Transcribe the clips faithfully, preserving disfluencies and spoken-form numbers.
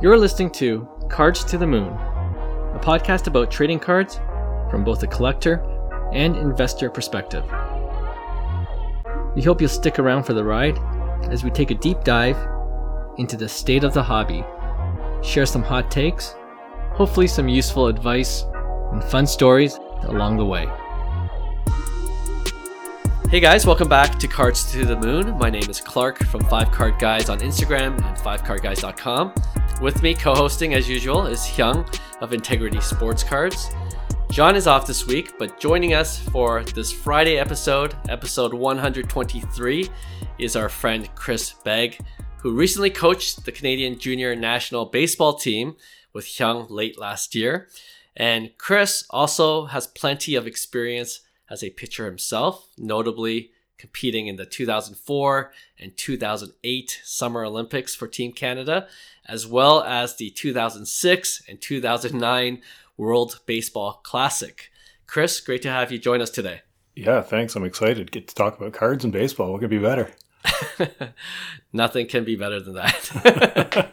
You're listening to Cards to the Moon, a podcast about trading cards from both a collector and investor perspective. We hope you'll stick around for the ride as we take a deep dive into the state of the hobby, share some hot takes, hopefully some useful advice, and fun stories along the way. Hey guys, welcome back to Cards to the Moon. My name is Clark from Five Card Guys on Instagram and five card guys dot com. With me co-hosting as usual is Hyung of Integrity Sports Cards. John is off this week, but joining us for this Friday episode, episode one hundred twenty-three, is our friend Chris Begg, who recently coached the Canadian Junior National Baseball team with Hyung late last year. And Chris also has plenty of experience as a pitcher himself, notably competing in the two thousand four and two thousand eight Summer Olympics for Team Canada, as well as the two thousand six and two thousand nine World Baseball Classic. Chris, great to have you join us today. Yeah, thanks. I'm excited. Get to talk about cards and baseball. What could be better? Nothing can be better than that. uh,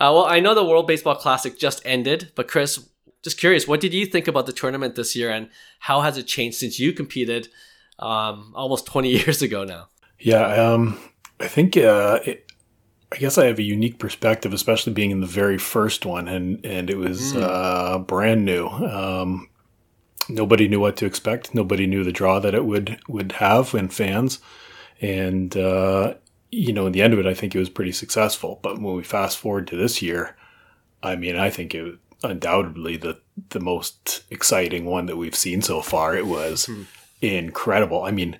well, I know the World Baseball Classic just ended, but Chris, just curious, what did you think about the tournament this year, and how has it changed since you competed um, almost twenty years ago now? Yeah, um, I think uh, it, I guess I have a unique perspective, especially being in the very first one, and and it was mm. uh, brand new. Um, nobody knew what to expect. Nobody knew the draw that it would would have and fans, and uh, you know, in the end of it, I think it was pretty successful. But when we fast forward to this year, I mean, I think it was undoubtedly the the most exciting one that we've seen so far. It was mm. incredible. I mean,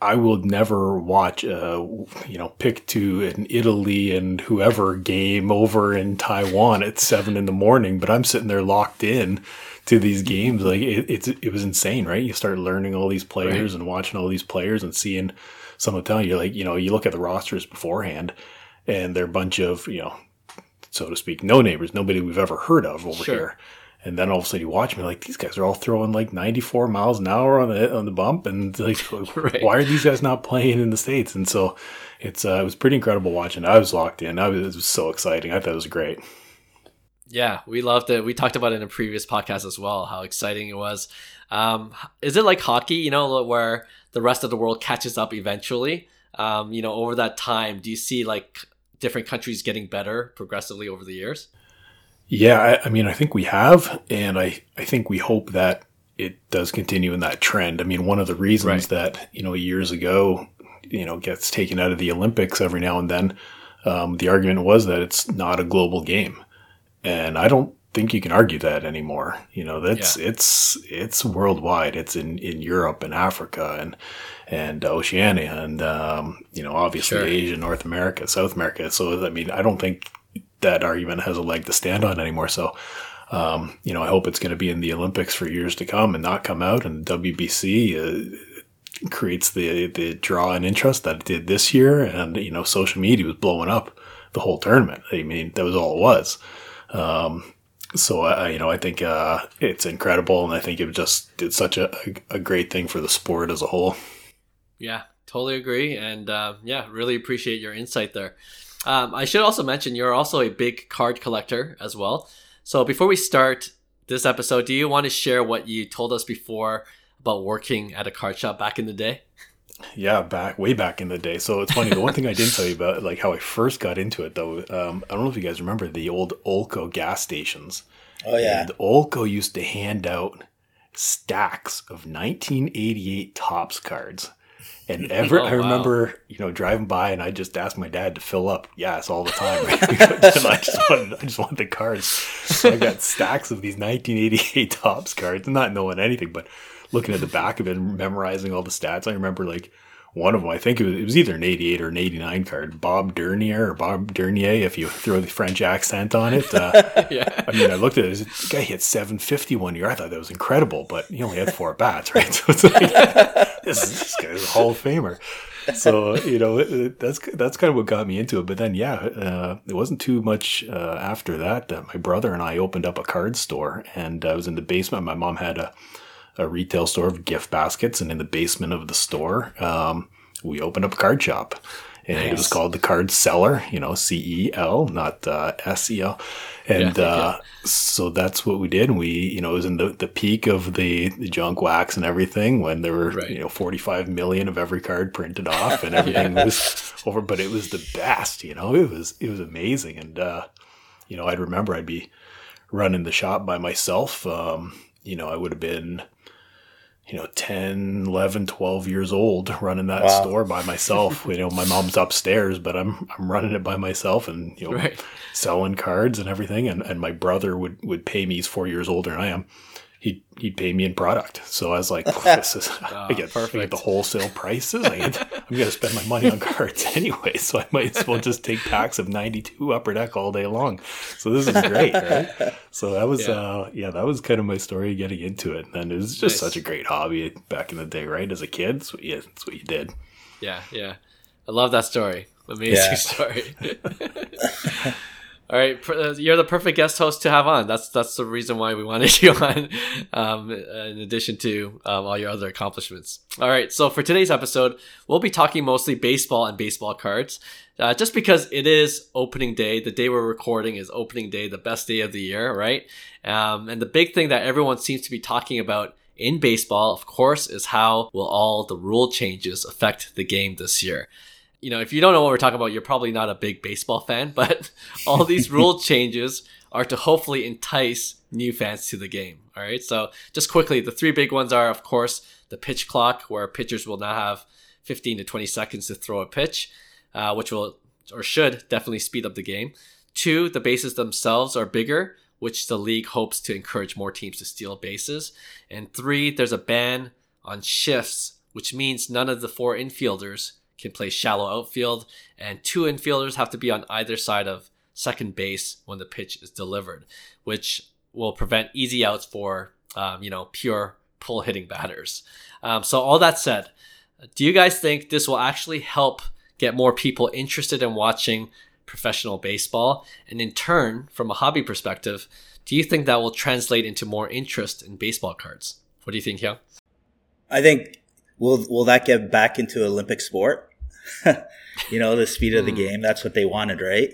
I will never watch a you know pick two in Italy and whoever game over in Taiwan at seven in the morning, but I'm sitting there locked in to these games. Like it, it's it was insane, right? You start learning all these players right. and watching all these players and seeing some of them. You're like, you know, you look at the rosters beforehand, and they're a bunch of you know. so to speak, no neighbors, nobody we've ever heard of over sure. here. And then all of a sudden you watch me like, these guys are all throwing like ninety-four miles an hour on the on the bump. And like, right. why are these guys not playing in the States? And so it's uh, it was pretty incredible watching. I was locked in. I was, it was so exciting. I thought it was great. Yeah, we loved it. We talked about it in a previous podcast as well, how exciting it was. Um, is it like hockey, you know, where the rest of the world catches up eventually? Um, you know, over that time, do you see like different countries getting better progressively over the years? Yeah, I, I mean, I think we have, and I, I think we hope that it does continue in that trend. I mean, one of the reasons right. that, you know, years ago, you know, gets taken out of the Olympics every now and then, um, the argument was that it's not a global game. And I don't think you can argue that anymore. You know, that's yeah. it's it's worldwide. It's in, in Europe and Africa and and Oceania and um, you know, obviously sure. Asia, North America, South America. So I mean, I don't think that argument has a leg to stand on anymore. So um, you know, I hope it's going to be in the Olympics for years to come and not come out. And W B C uh, creates the the draw and interest that it did this year. And you know, social media was blowing up the whole tournament. I mean, that was all it was. Um, So, uh, you know, I think uh, it's incredible, and I think it just did such a, a great thing for the sport as a whole. Yeah, totally agree. And, uh, yeah, really appreciate your insight there. Um, I should also mention you're also a big card collector as well. So before we start this episode, do you want to share what you told us before about working at a card shop back in the day? Yeah, back way back in the day. So it's funny. The one thing I didn't tell you about, like how I first got into it, though, um, I don't know if you guys remember the old Olco gas stations. Oh yeah, and Olco used to hand out stacks of nineteen eighty-eight Topps cards, and ever oh, I remember, wow. you know, driving by, and I just asked my dad to fill up gas all the time. And I just wanted, I just wanted the cards. So I got stacks of these nineteen eighty-eight Topps cards, not knowing anything, but looking at the back of it and memorizing all the stats. I remember like one of them, I think it was, it was either an eighty-eight or an eighty-nine card, Bob Dernier or Bob Dernier, if you throw the French accent on it. Uh, yeah. I mean, I looked at it, the guy hit seven fifty one year. I thought that was incredible, but he only had four bats, right? So it's like, this, is, this guy's a Hall of Famer. So, you know, it, it, that's that's kind of what got me into it. But then, yeah, uh, it wasn't too much uh, after that that my brother and I opened up a card store, and I was in the basement. My mom had a... a retail store of gift baskets, and in the basement of the store, um, we opened up a card shop, and nice. It was called the card seller, you know, C E L, not uh, S E L. And yeah, uh, yeah. so that's what we did. We, you know, it was in the, the peak of the, the junk wax and everything when there were, right. you know, forty-five million of every card printed off and everything yeah. was over. But it was the best, you know, it was, it was amazing. And, uh, you know, I'd remember I'd be running the shop by myself. Um, you know, I would have been, you know, ten, eleven, twelve years old running that wow. store by myself. You know, my mom's upstairs, but I'm I'm running it by myself and, you know, right. selling cards and everything. And, and my brother would, would pay me. He's four years older than I am. He'd, he'd pay me in product. So I was like, this is, oh, I, get, I get the wholesale prices. I get, I'm going to spend my money on cards anyway. So I might as well just take packs of ninety-two Upper Deck all day long. So this is great, right? So that was, yeah. Uh, yeah, that was kind of my story getting into it. And it was just nice. Such a great hobby back in the day, right? As a kid, that's what you, that's what you did. Yeah, yeah. I love that story. Amazing yeah. story. All right, you're the perfect guest host to have on. That's that's the reason why we wanted you on, um, in addition to um, all your other accomplishments. All right, so for today's episode, we'll be talking mostly baseball and baseball cards, uh, just because it is opening day. The day we're recording is opening day, the best day of the year, right? Um, and the big thing that everyone seems to be talking about in baseball, of course, is how will all the rule changes affect the game this year? You know, if you don't know what we're talking about, you're probably not a big baseball fan, but all these rule changes are to hopefully entice new fans to the game. All right. So just quickly, the three big ones are, of course, the pitch clock, where pitchers will now have fifteen to twenty seconds to throw a pitch, uh, which will or should definitely speed up the game. Two, the bases themselves are bigger, which the league hopes to encourage more teams to steal bases. And three, there's a ban on shifts, which means none of the four infielders can play shallow outfield, and two infielders have to be on either side of second base when the pitch is delivered, which will prevent easy outs for, um, you know, pure pull hitting batters. Um, so all that said, do you guys think this will actually help get more people interested in watching professional baseball? And in turn, from a hobby perspective, do you think that will translate into more interest in baseball cards? What do you think, Hyung? I think, will, will that get back into Olympic sport? You know, the speed of the game, that's what they wanted, right?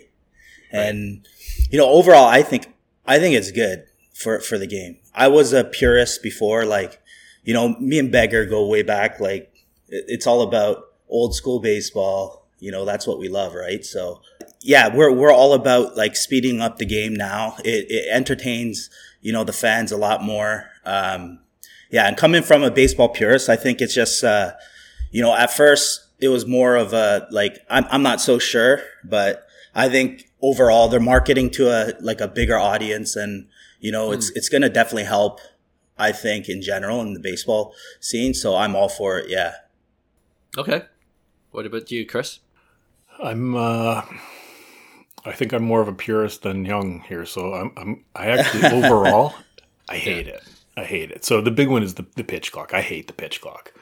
And, you know, overall, I think, I think it's good for, for the game. I was a purist before, like, you know, me and Beggar go way back. Like, it's all about old school baseball. You know, that's what we love, right? So yeah, we're, we're all about like speeding up the game now. It, it entertains, you know, the fans a lot more. Um, yeah. And coming from a baseball purist, I think it's just, uh, you know, at first, it was more of a, like, I'm I'm not so sure, but I think overall they're marketing to a, like a bigger audience, and, you know, mm. it's, it's going to definitely help, I think, in general in the baseball scene. So I'm all for it. Yeah. Okay. What about you, Chris? I'm, uh, I think I'm more of a purist than Hyung here. So I'm, I'm, I actually overall, I hate yeah. it. I hate it. So the big one is the, the pitch clock. I hate the pitch clock.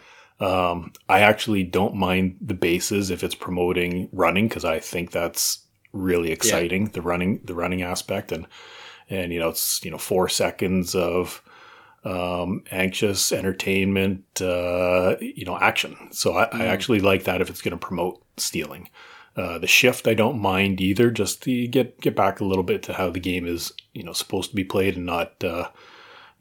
Um, I actually don't mind the bases if it's promoting running, because I think that's really exciting, yeah. the running the running aspect. And, and you know, it's, you know, four seconds of um, anxious entertainment, uh, you know, action. So I, mm. I actually like that if it's going to promote stealing. Uh, the shift I don't mind either, just to get, get back a little bit to how the game is, you know, supposed to be played, and not uh, –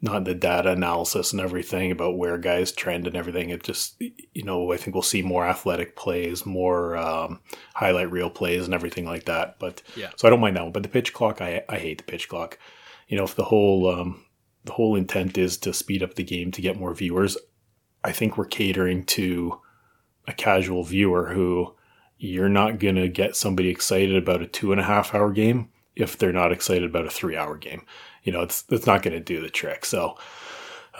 not the data analysis and everything about where guys trend and everything. It just, you know, I think we'll see more athletic plays, more um, highlight reel plays and everything like that. But yeah, so I don't mind that one. But the pitch clock, I I hate the pitch clock. You know, if the whole um, the whole intent is to speed up the game to get more viewers, I think we're catering to a casual viewer who, you're not going to get somebody excited about a two and a half hour game if they're not excited about a three hour game. You know, it's it's not going to do the trick. So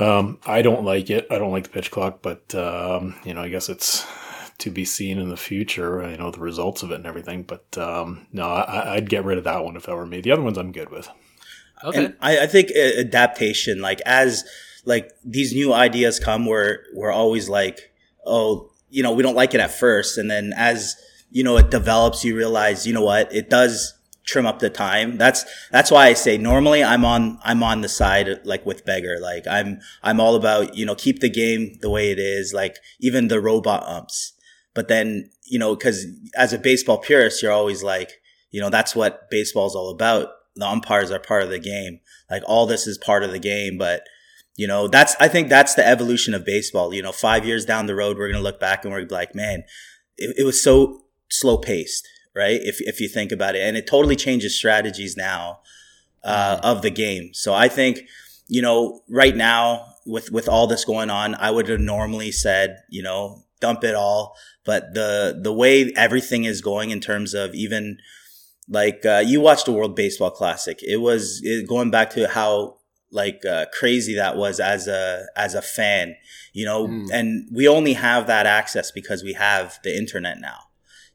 um, I don't like it. I don't like the pitch clock, but, um, you know, I guess it's to be seen in the future, you know, the results of it and everything. But um, no, I, I'd get rid of that one if that were me. The other ones I'm good with. Okay. And I, I think adaptation, like as like these new ideas come, where we're always like, oh, you know, we don't like it at first. And then as, you know, it develops, you realize, you know what, it does trim up the time. That's, that's why I say normally I'm on, I'm on the side, like with Beggar. Like I'm, I'm all about, you know, keep the game the way it is, like even the robot umps. But then, you know, because as a baseball purist, you're always like, you know, that's what baseball's all about. The umpires are part of the game. Like, all this is part of the game. But, you know, that's, I think that's the evolution of baseball. You know, five years down the road, we're going to look back and we're gonna be like, man, it, it was so slow paced, right? If, if you think about it, and it totally changes strategies now, uh, of the game. So I think, you know, right now with, with all this going on, I would have normally said, you know, dump it all. But the, the way everything is going in terms of even, like, uh, you watched the World Baseball Classic. It was it, going back to how like uh, crazy that was as a as a fan, you know. Mm. And we only have that access because we have the internet now.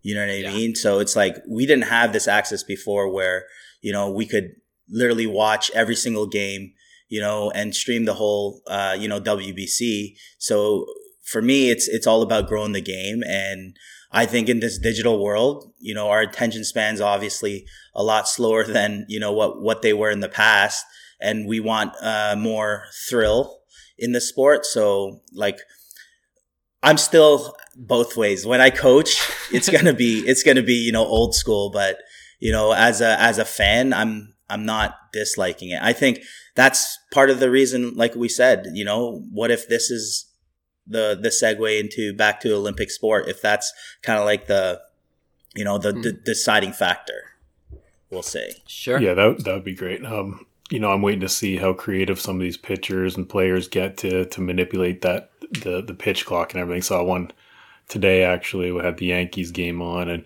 You know what I yeah. mean? So it's like we didn't have this access before, where, you know, we could literally watch every single game, you know, and stream the whole uh, you know, W B C. So for me, it's it's all about growing the game. And I think in this digital world, you know, our attention spans obviously a lot slower than, you know, what, what they were in the past. And we want uh, more thrill in the sport. So, like, I'm still both ways. When I coach, it's going to be, it's going to be, you know, old school. But, you know, as a, as a fan, I'm, I'm not disliking it. I think that's part of the reason, like we said, you know, what if this is the the segue into back to Olympic sport, if that's kind of like the, you know, the, mm. the deciding factor, we'll say. Sure. Yeah, that that would be great. Um, you know, I'm waiting to see how creative some of these pitchers and players get to to manipulate that the the pitch clock and everything. Saw one today actually. We had the Yankees game on, and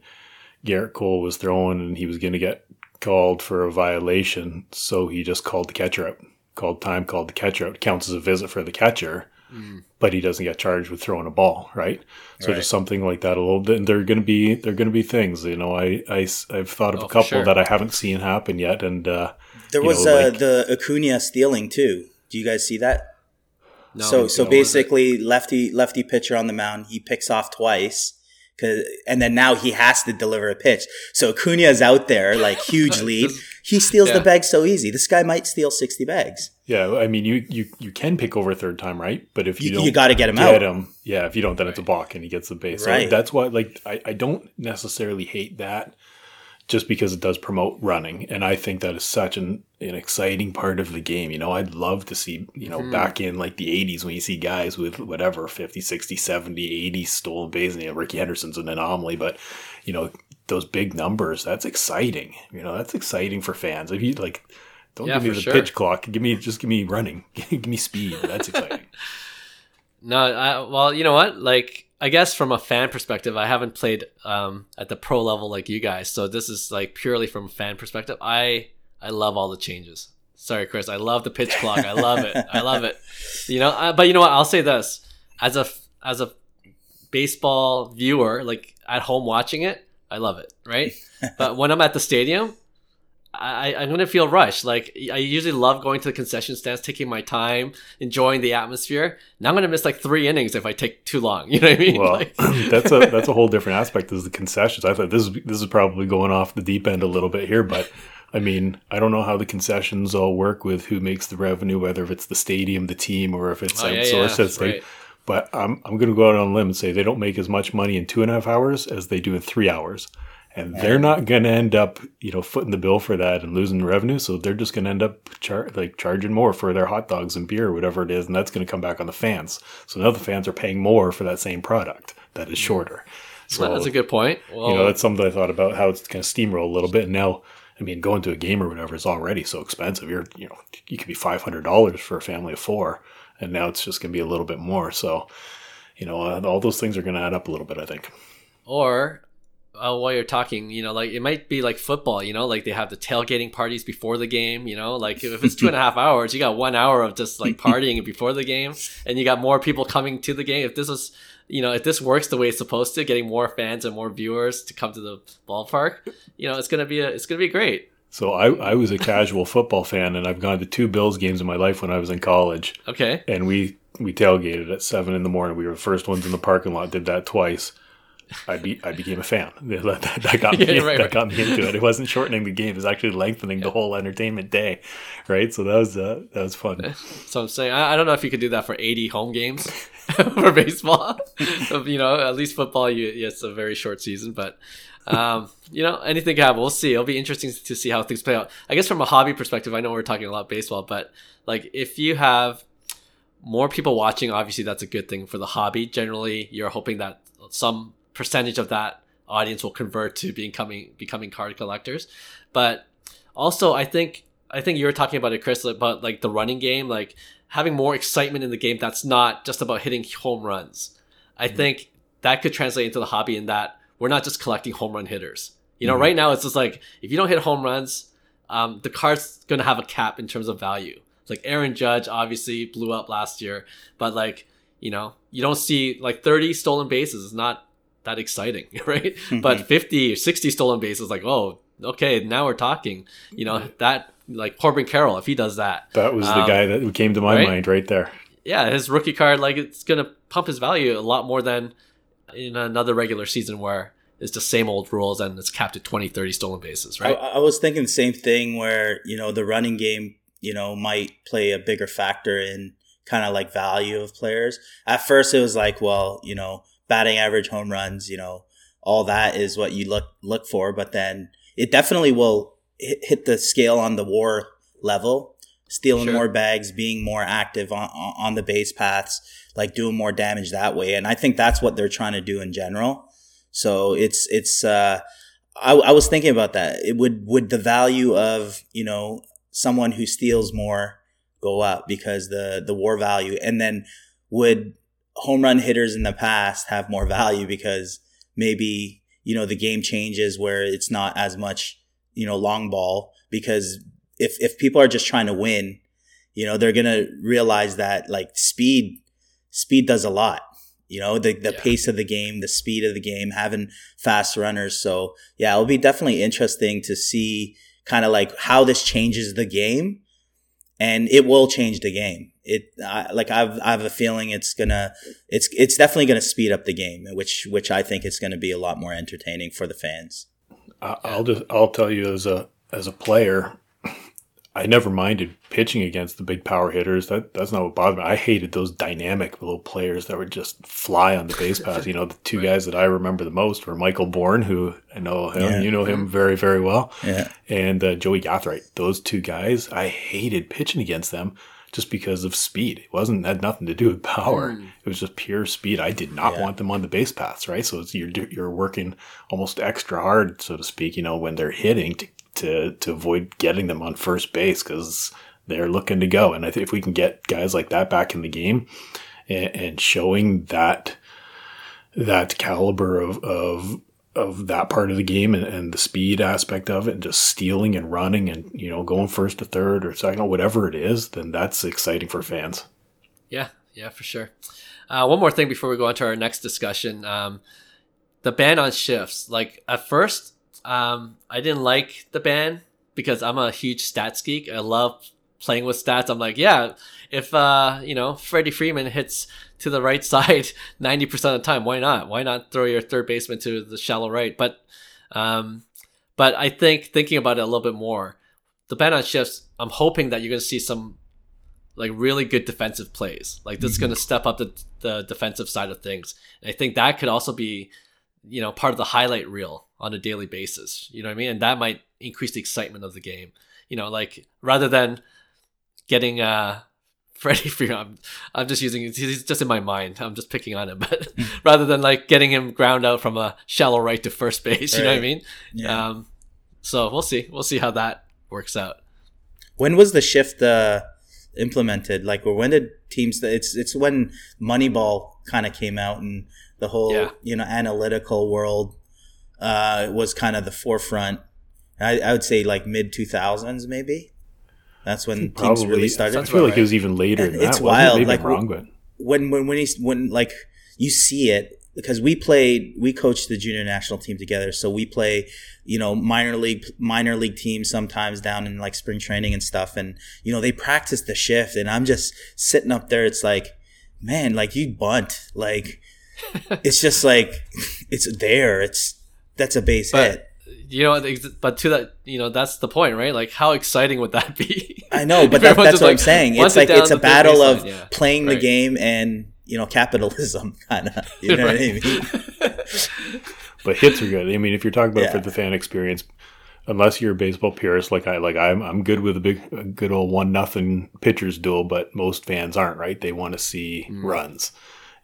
Garrett Cole was throwing, and he was going to get called for a violation, so he just called the catcher out, called time, called the catcher out. It counts as a visit for the catcher. Mm. But he doesn't get charged with throwing a ball, right? So right. just something like that a little bit. And there are going to be there are going to be things, you know. I I I've thought of oh, a couple sure. that I haven't seen happen yet. And uh, there was know, uh, like, the Acuna stealing too. Do you guys see that? No. So so basically, lefty lefty pitcher on the mound, he picks off twice, cause, and then now he has to deliver a pitch. So Acuna is out there like huge lead. He steals yeah. the bag so easy. This guy might steal sixty bags. Yeah, I mean, you, you, you can pick over third time, right? But if you, you don't, you got to get him get out. Him, yeah, if you don't, then right. it's a balk, and he gets the base. Right. So that's why, like, I, I don't necessarily hate that, just because it does promote running, and I think that is such an, an exciting part of the game. You know, I'd love to see, you know, mm. back in like the eighties when you see guys with whatever fifty, sixty, seventy, eighty stolen bases. And, you know, Ricky Henderson's an anomaly, but, you know, those big numbers, that's exciting. You know, that's exciting for fans. If you like. Don't yeah, give me the sure. pitch clock. Give me just give me running. Give me speed. That's exciting. No, I, well, you know what? Like, I guess from a fan perspective, I haven't played um, at the pro level like you guys, so this is like purely from a fan perspective. I I love all the changes. Sorry, Chris. I love the pitch clock. I love it. I love it. You know, I, but you know what? I'll say this as a as a baseball viewer, like at home watching it, I love it. Right, but when I'm at the stadium, I, I'm going to feel rushed. Like, I usually love going to the concession stands, taking my time, enjoying the atmosphere. Now I'm going to miss like three innings if I take too long. You know what I mean? Well, like, that's a that's a whole different aspect is the concessions. I thought this is, this is probably going off the deep end a little bit here, but I mean, I don't know how the concessions all work with who makes the revenue, whether if it's the stadium, the team, or if it's oh, outsourced. Yeah, yeah. That's right. Like, but I'm I'm going to go out on a limb and say they don't make as much money in two and a half hours as they do in three hours. And they're not going to end up, you know, footing the bill for that and losing revenue. So they're just going to end up char- like charging more for their hot dogs and beer or whatever it is. And that's going to come back on the fans. So now the fans are paying more for that same product that is shorter. So that's a good point. Well, you know, that's something I thought about, how it's going to steamroll a little bit. And now, I mean, going to a game or whatever is already so expensive. You're, you know, you could be five hundred dollars for a family of four. And now it's just going to be a little bit more. So, you know, uh, all those things are going to add up a little bit, I think. Or... Uh, while you're talking, you know, like it might be like football, you know, like they have the tailgating parties before the game, you know, like if it's two and a half hours, you got one hour of just like partying before the game, and you got more people coming to the game. If this is, you know, if this works the way it's supposed to, getting more fans and more viewers to come to the ballpark, you know, it's gonna be a, it's gonna be great. So I, I was a casual football fan, and I've gone to two Bills games in my life when I was in college. Okay, and we we tailgated at seven in the morning. We were the first ones in the parking lot. Did that twice. I be I became a fan. That, that, that got me. yeah, right, that right. got me into it. It wasn't shortening the game; it was actually lengthening yeah. the whole entertainment day, right? So that was uh, that was fun. So I'm saying I, I don't know if you could do that for eighty home games for baseball. You know, at least football, you yeah, it's a very short season, but um, you know, anything can happen. We'll see. It'll be interesting to see how things play out. I guess from a hobby perspective, I know we're talking a lot baseball, but like if you have more people watching, obviously that's a good thing for the hobby. Generally, you're hoping that some percentage of that audience will convert to being coming becoming card collectors. But also, I think I think you were talking about it, Chris, about like the running game, like having more excitement in the game. That's not just about hitting home runs. I mm-hmm. think that could translate into the hobby in that we're not just collecting home run hitters. You know, mm-hmm. right now it's just like if you don't hit home runs, um, the card's going to have a cap in terms of value. Like Aaron Judge obviously blew up last year, but like, you know, you don't see like thirty stolen bases is not that exciting, right? Mm-hmm. But fifty or sixty stolen bases, like, oh, okay, now we're talking. You know, that like Corbin Carroll, if he does that. That was um, the guy that came to my right? mind right there. Yeah, his rookie card, like it's going to pump his value a lot more than in another regular season where it's the same old rules and it's capped at twenty, thirty stolen bases, right? I, I was thinking the same thing where, you know, the running game, you know, might play a bigger factor in kind of like value of players. At first, it was like, well, you know, batting average, home runs, you know, all that is what you look look for. But then it definitely will hit the scale on the war level, stealing sure. more bags, being more active on, on the base paths, like doing more damage that way. And I think that's what they're trying to do in general. So it's it's uh, I, I was thinking about that. It would would the value of, you know, someone who steals more go up because the the war value, and then would home run hitters in the past have more value because maybe, you know, the game changes where it's not as much, you know, long ball, because if if people are just trying to win, you know, they're gonna realize that like speed speed does a lot, you know, the the yeah. pace of the game, the speed of the game, having fast runners. So yeah, it'll be definitely interesting to see kind of like how this changes the game, and it will change the game. It I, like I've I have a feeling it's gonna it's it's definitely gonna speed up the game, which which I think is gonna be a lot more entertaining for the fans. I'll just I'll tell you as a as a player, I never minded pitching against the big power hitters. That that's not what bothered me. I hated those dynamic little players that would just fly on the base paths. You know, the two right. guys that I remember the most were Michael Bourne, who I know him, yeah. you know him very, very well, yeah. and uh, Joey Gathright. Those two guys, I hated pitching against them just because of speed. It wasn't had nothing to do with power. Mm. It was just pure speed. I did not yeah. want them on the base paths, right? So it's, you're you're working almost extra hard, so to speak. You know, when they're hitting to to to avoid getting them on first base because they're looking to go. And I think if we can get guys like that back in the game and, and showing that that caliber of of of that part of the game and, and the speed aspect of it, and just stealing and running and, you know, going first to third or second, whatever it is, then that's exciting for fans. Yeah, yeah, for sure. Uh, one more thing before we go on to our next discussion. Um, the ban on shifts. Like at first, Um, I didn't like the ban because I'm a huge stats geek. I love playing with stats. I'm like, yeah, if, uh, you know, Freddie Freeman hits to the right side ninety percent of the time, why not? Why not throw your third baseman to the shallow right? But, um, but I think thinking about it a little bit more, the ban on shifts, I'm hoping that you're going to see some like really good defensive plays. Like this mm-hmm. is going to step up the, the defensive side of things. And I think that could also be, you know, part of the highlight reel on a daily basis, you know what I mean? And that might increase the excitement of the game, you know, like rather than getting uh, Freddie Freeman, I'm, I'm just using, he's just in my mind, I'm just picking on him, but rather than like getting him ground out from a shallow right to first base, you right. know what I mean? Yeah. Um, so we'll see, we'll see how that works out. When was the shift uh, implemented? Like when did teams, it's, it's when Moneyball kind of came out and the whole, yeah. you know, analytical world uh, was kind of the forefront. I, I would say like mid two thousands, maybe. That's when Probably. teams really started. I feel like right. it was even later. Than it's that. wild. Maybe like wrong, but... when when when he when like you see it, because we played, we coached the junior national team together, so we play, you know, minor league minor league teams sometimes down in like spring training and stuff, and you know they practice the shift, and I'm just sitting up there. It's like, man, like you bunt, like. It's just like, it's there. It's that's a base but, hit. You know, but to that, you know, that's the point, right? Like, how exciting would that be? I know, but that, that's what like, I'm saying. It's like, it's a battle baseline, of yeah. playing right. the game and, you know, capitalism, kind of. You know right. what I mean? But hits are good. I mean, if you're talking about yeah. for the fan experience, unless you're a baseball purist like I, like I'm, I'm good with a big, a good old one nothing pitchers duel. But most fans aren't, right? They want to see mm. runs,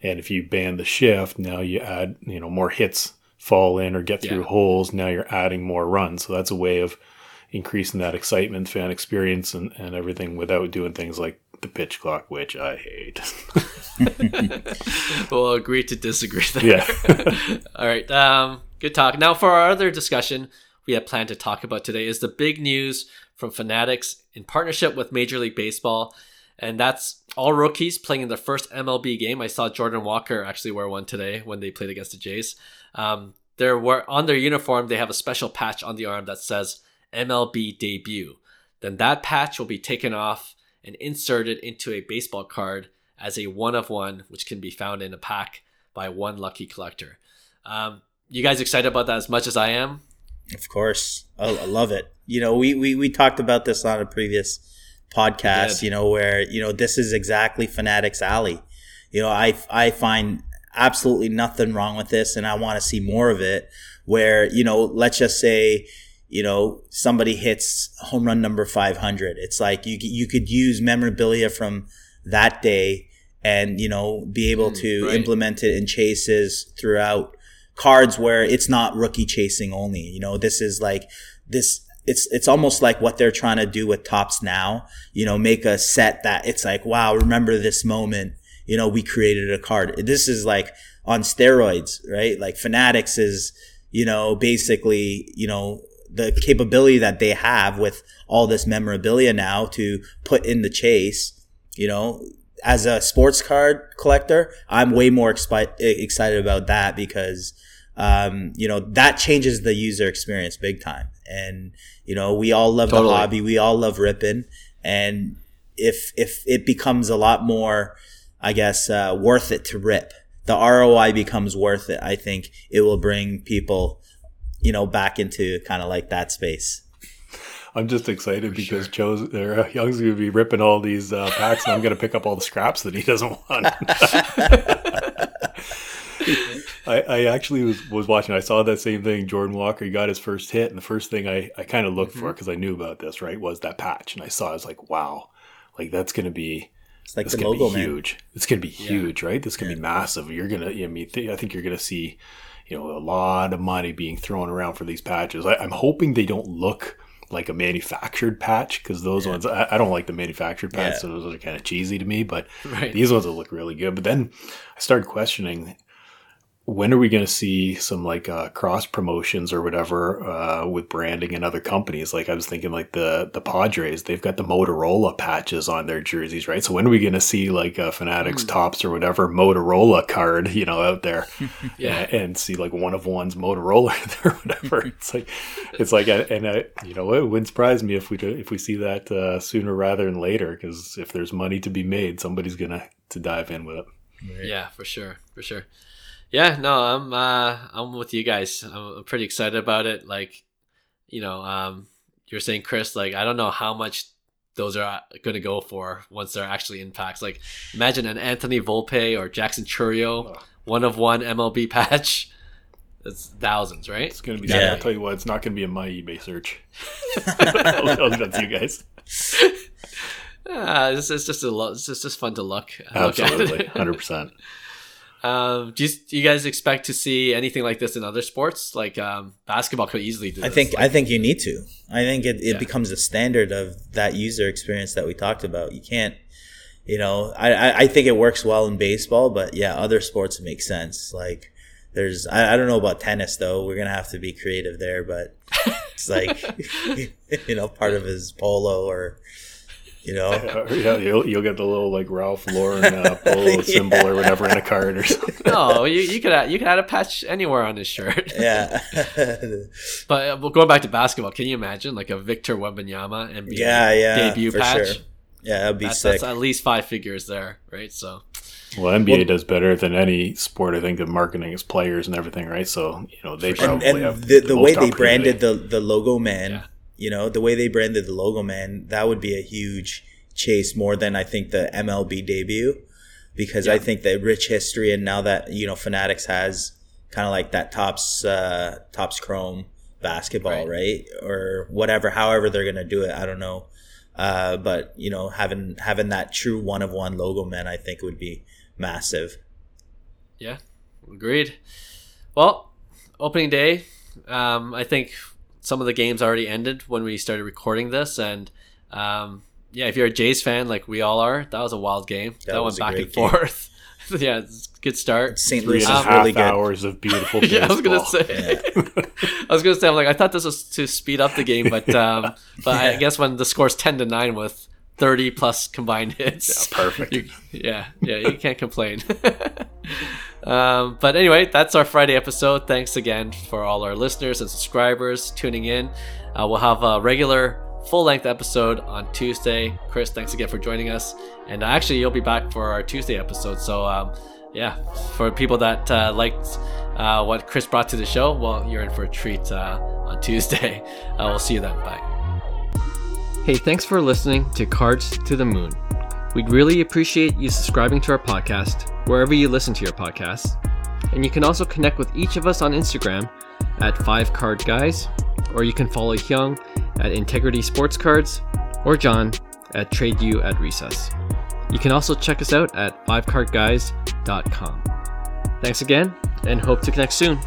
and if you ban the shift, now you add, you know, more hits fall in or get through yeah. holes. Now you're adding more runs, so that's a way of increasing that excitement, fan experience, and, and everything without doing things like the pitch clock, which I hate. We'll agree to disagree there. Yeah. All right. Um, good talk. Now for our other discussion we have planned to talk about today is the big news from Fanatics in partnership with Major League Baseball. And that's all rookies playing in their first M L B game. I saw Jordan Walker actually wear one today when they played against the Jays. Um, they're, on their uniform, they have a special patch on the arm that says M L B debut. Then that patch will be taken off and inserted into a baseball card as a one of one, which can be found in a pack by one lucky collector. Um, you guys excited about that as much as I am? Of course. Oh, I love it. You know, we, we, we talked about this on a previous podcast, you know, where, you know, this is exactly Fanatics alley. You know, I, I find absolutely nothing wrong with this, and I want to see more of it where, you know, let's just say, you know, somebody hits home run number five hundred. It's like you you could use memorabilia from that day and, you know, be able mm, to right. implement it in chases throughout cards where it's not rookie chasing only. You know, this is like this. It's it's almost like what they're trying to do with Topps now, you know, make a set that it's like, wow, remember this moment, you know, we created a card. This is like on steroids, right? Like Fanatics is, you know, basically, you know, the capability that they have with all this memorabilia now to put in the chase. You know, as a sports card collector, I'm way more expi- excited about that because, um, you know, that changes the user experience big time. And, you know, we all love totally. the hobby. We all love ripping. And if, if it becomes a lot more, I guess, uh, worth it to rip, the R O I becomes worth it. I think it will bring people, you know, back into kind of like that space. I'm just excited for because sure. Joe's or Hyung's going to be ripping all these uh, packs, and I'm going to pick up all the scraps that he doesn't want. I, I actually was, was watching. I saw that same thing. Jordan Walker, he got his first hit, and the first thing I, I kind of looked mm-hmm. for, because I knew about this, right, was that patch. And I saw, I was like, wow, like that's going to be it's like the logo, be huge. Man. It's going to be yeah. huge, right? This can yeah. be massive. You're going to, I mean, th- I think you're going to see, you know, a lot of money being thrown around for these patches. I, I'm hoping they don't look like a manufactured patch, because those yeah. ones, I, I don't like the manufactured patch, yeah. so those are kind of cheesy to me, but right. these ones will look really good. But then I started questioning, when are we going to see some like uh, cross promotions or whatever uh, with branding and other companies? Like I was thinking like the, the Padres, they've got the Motorola patches on their jerseys, right? So when are we going to see like a Fanatics mm. Topps or whatever Motorola card, you know, out there yeah. and, and see like one of one's Motorola or whatever. It's like, it's like, and I, you know, it wouldn't surprise me if we, do, if we see that uh, sooner rather than later, because if there's money to be made, somebody's going to, to dive in with it. Right. Yeah, for sure. For sure. Yeah, no, I'm uh, I'm with you guys. I'm pretty excited about it. Like, you know, um, you're saying, Chris, like, I don't know how much those are going to go for once they're actually in packs. Like, imagine an Anthony Volpe or Jackson Churio, oh. one of one M L B patch. That's thousands, right? It's going to be, yeah. I'll tell you what, it's not going to be in my eBay search. I'll give that to you guys. Uh, it's, it's, just a lo- it's just fun to look. Absolutely, look at. one hundred percent. Um, do you, do you guys expect to see anything like this in other sports? Like um, basketball could easily do this. I think like, I think you need to. I think it, it yeah. becomes a standard of that user experience that we talked about. You can't, you know, I, I think it works well in baseball, but yeah, other sports make sense. Like there's, I, I don't know about tennis though. We're going to have to be creative there, but it's like, you know, part of his polo or... You know, yeah, you'll, you'll get the little like Ralph Lauren uh, polo symbol yeah. or whatever in a card or something. No, you, you could add, you could add a patch anywhere on his shirt. Yeah, but uh, going back to basketball, can you imagine like a Victor Wembanyama N B A yeah, yeah, debut patch? Sure. Yeah, that'd be that's, sick. That's at least five figures there, right? So Well, N B A well, does better than any sport, I think, of marketing its players and everything, right? So, you know, they probably and, and have the, the, the way they branded the, the logo man, yeah. you know, the way they branded the logo man, that would be a huge chase more than I think the M L B debut, because yeah. I think the rich history and now that, you know, Fanatics has kind of like that Topps, uh, Topps Chrome basketball, right. right? Or whatever, however they're going to do it. I don't know. Uh, but, you know, having having that true one-of-one logo man, I think, would be massive. Yeah, agreed. Well, opening day, um, I think some of the games already ended when we started recording this. And, um, yeah, if you're a Jays fan like we all are, that was a wild game. That, that went back and game. forth. Yeah, good start. Saint Louis is um, really good. Hours of beautiful baseball. Yeah, I was gonna say. Yeah. I was gonna say. I'm like, I thought this was to speed up the game, but um, but yeah. I guess when the score's ten to nine with thirty plus combined hits, yeah, perfect. You, yeah, yeah, you can't complain. um, but anyway, that's our Friday episode. Thanks again for all our listeners and subscribers tuning in. Uh, we'll have a regular full-length episode on Tuesday. Chris, thanks again for joining us, and actually you'll be back for our Tuesday episode, so um yeah for people that uh, liked uh what Chris brought to the show, well, you're in for a treat uh on Tuesday. Uh, we'll see you then. Bye. Hey, thanks for listening to Cards to the Moon. We'd really appreciate you subscribing to our podcast wherever you listen to your podcasts, and you can also connect with each of us on Instagram at Five Card Guys, or you can follow Hyung at Integrity Sports Cards, or John at Trade You at Recess. You can also check us out at five card guys dot com. Thanks again, and hope to connect soon.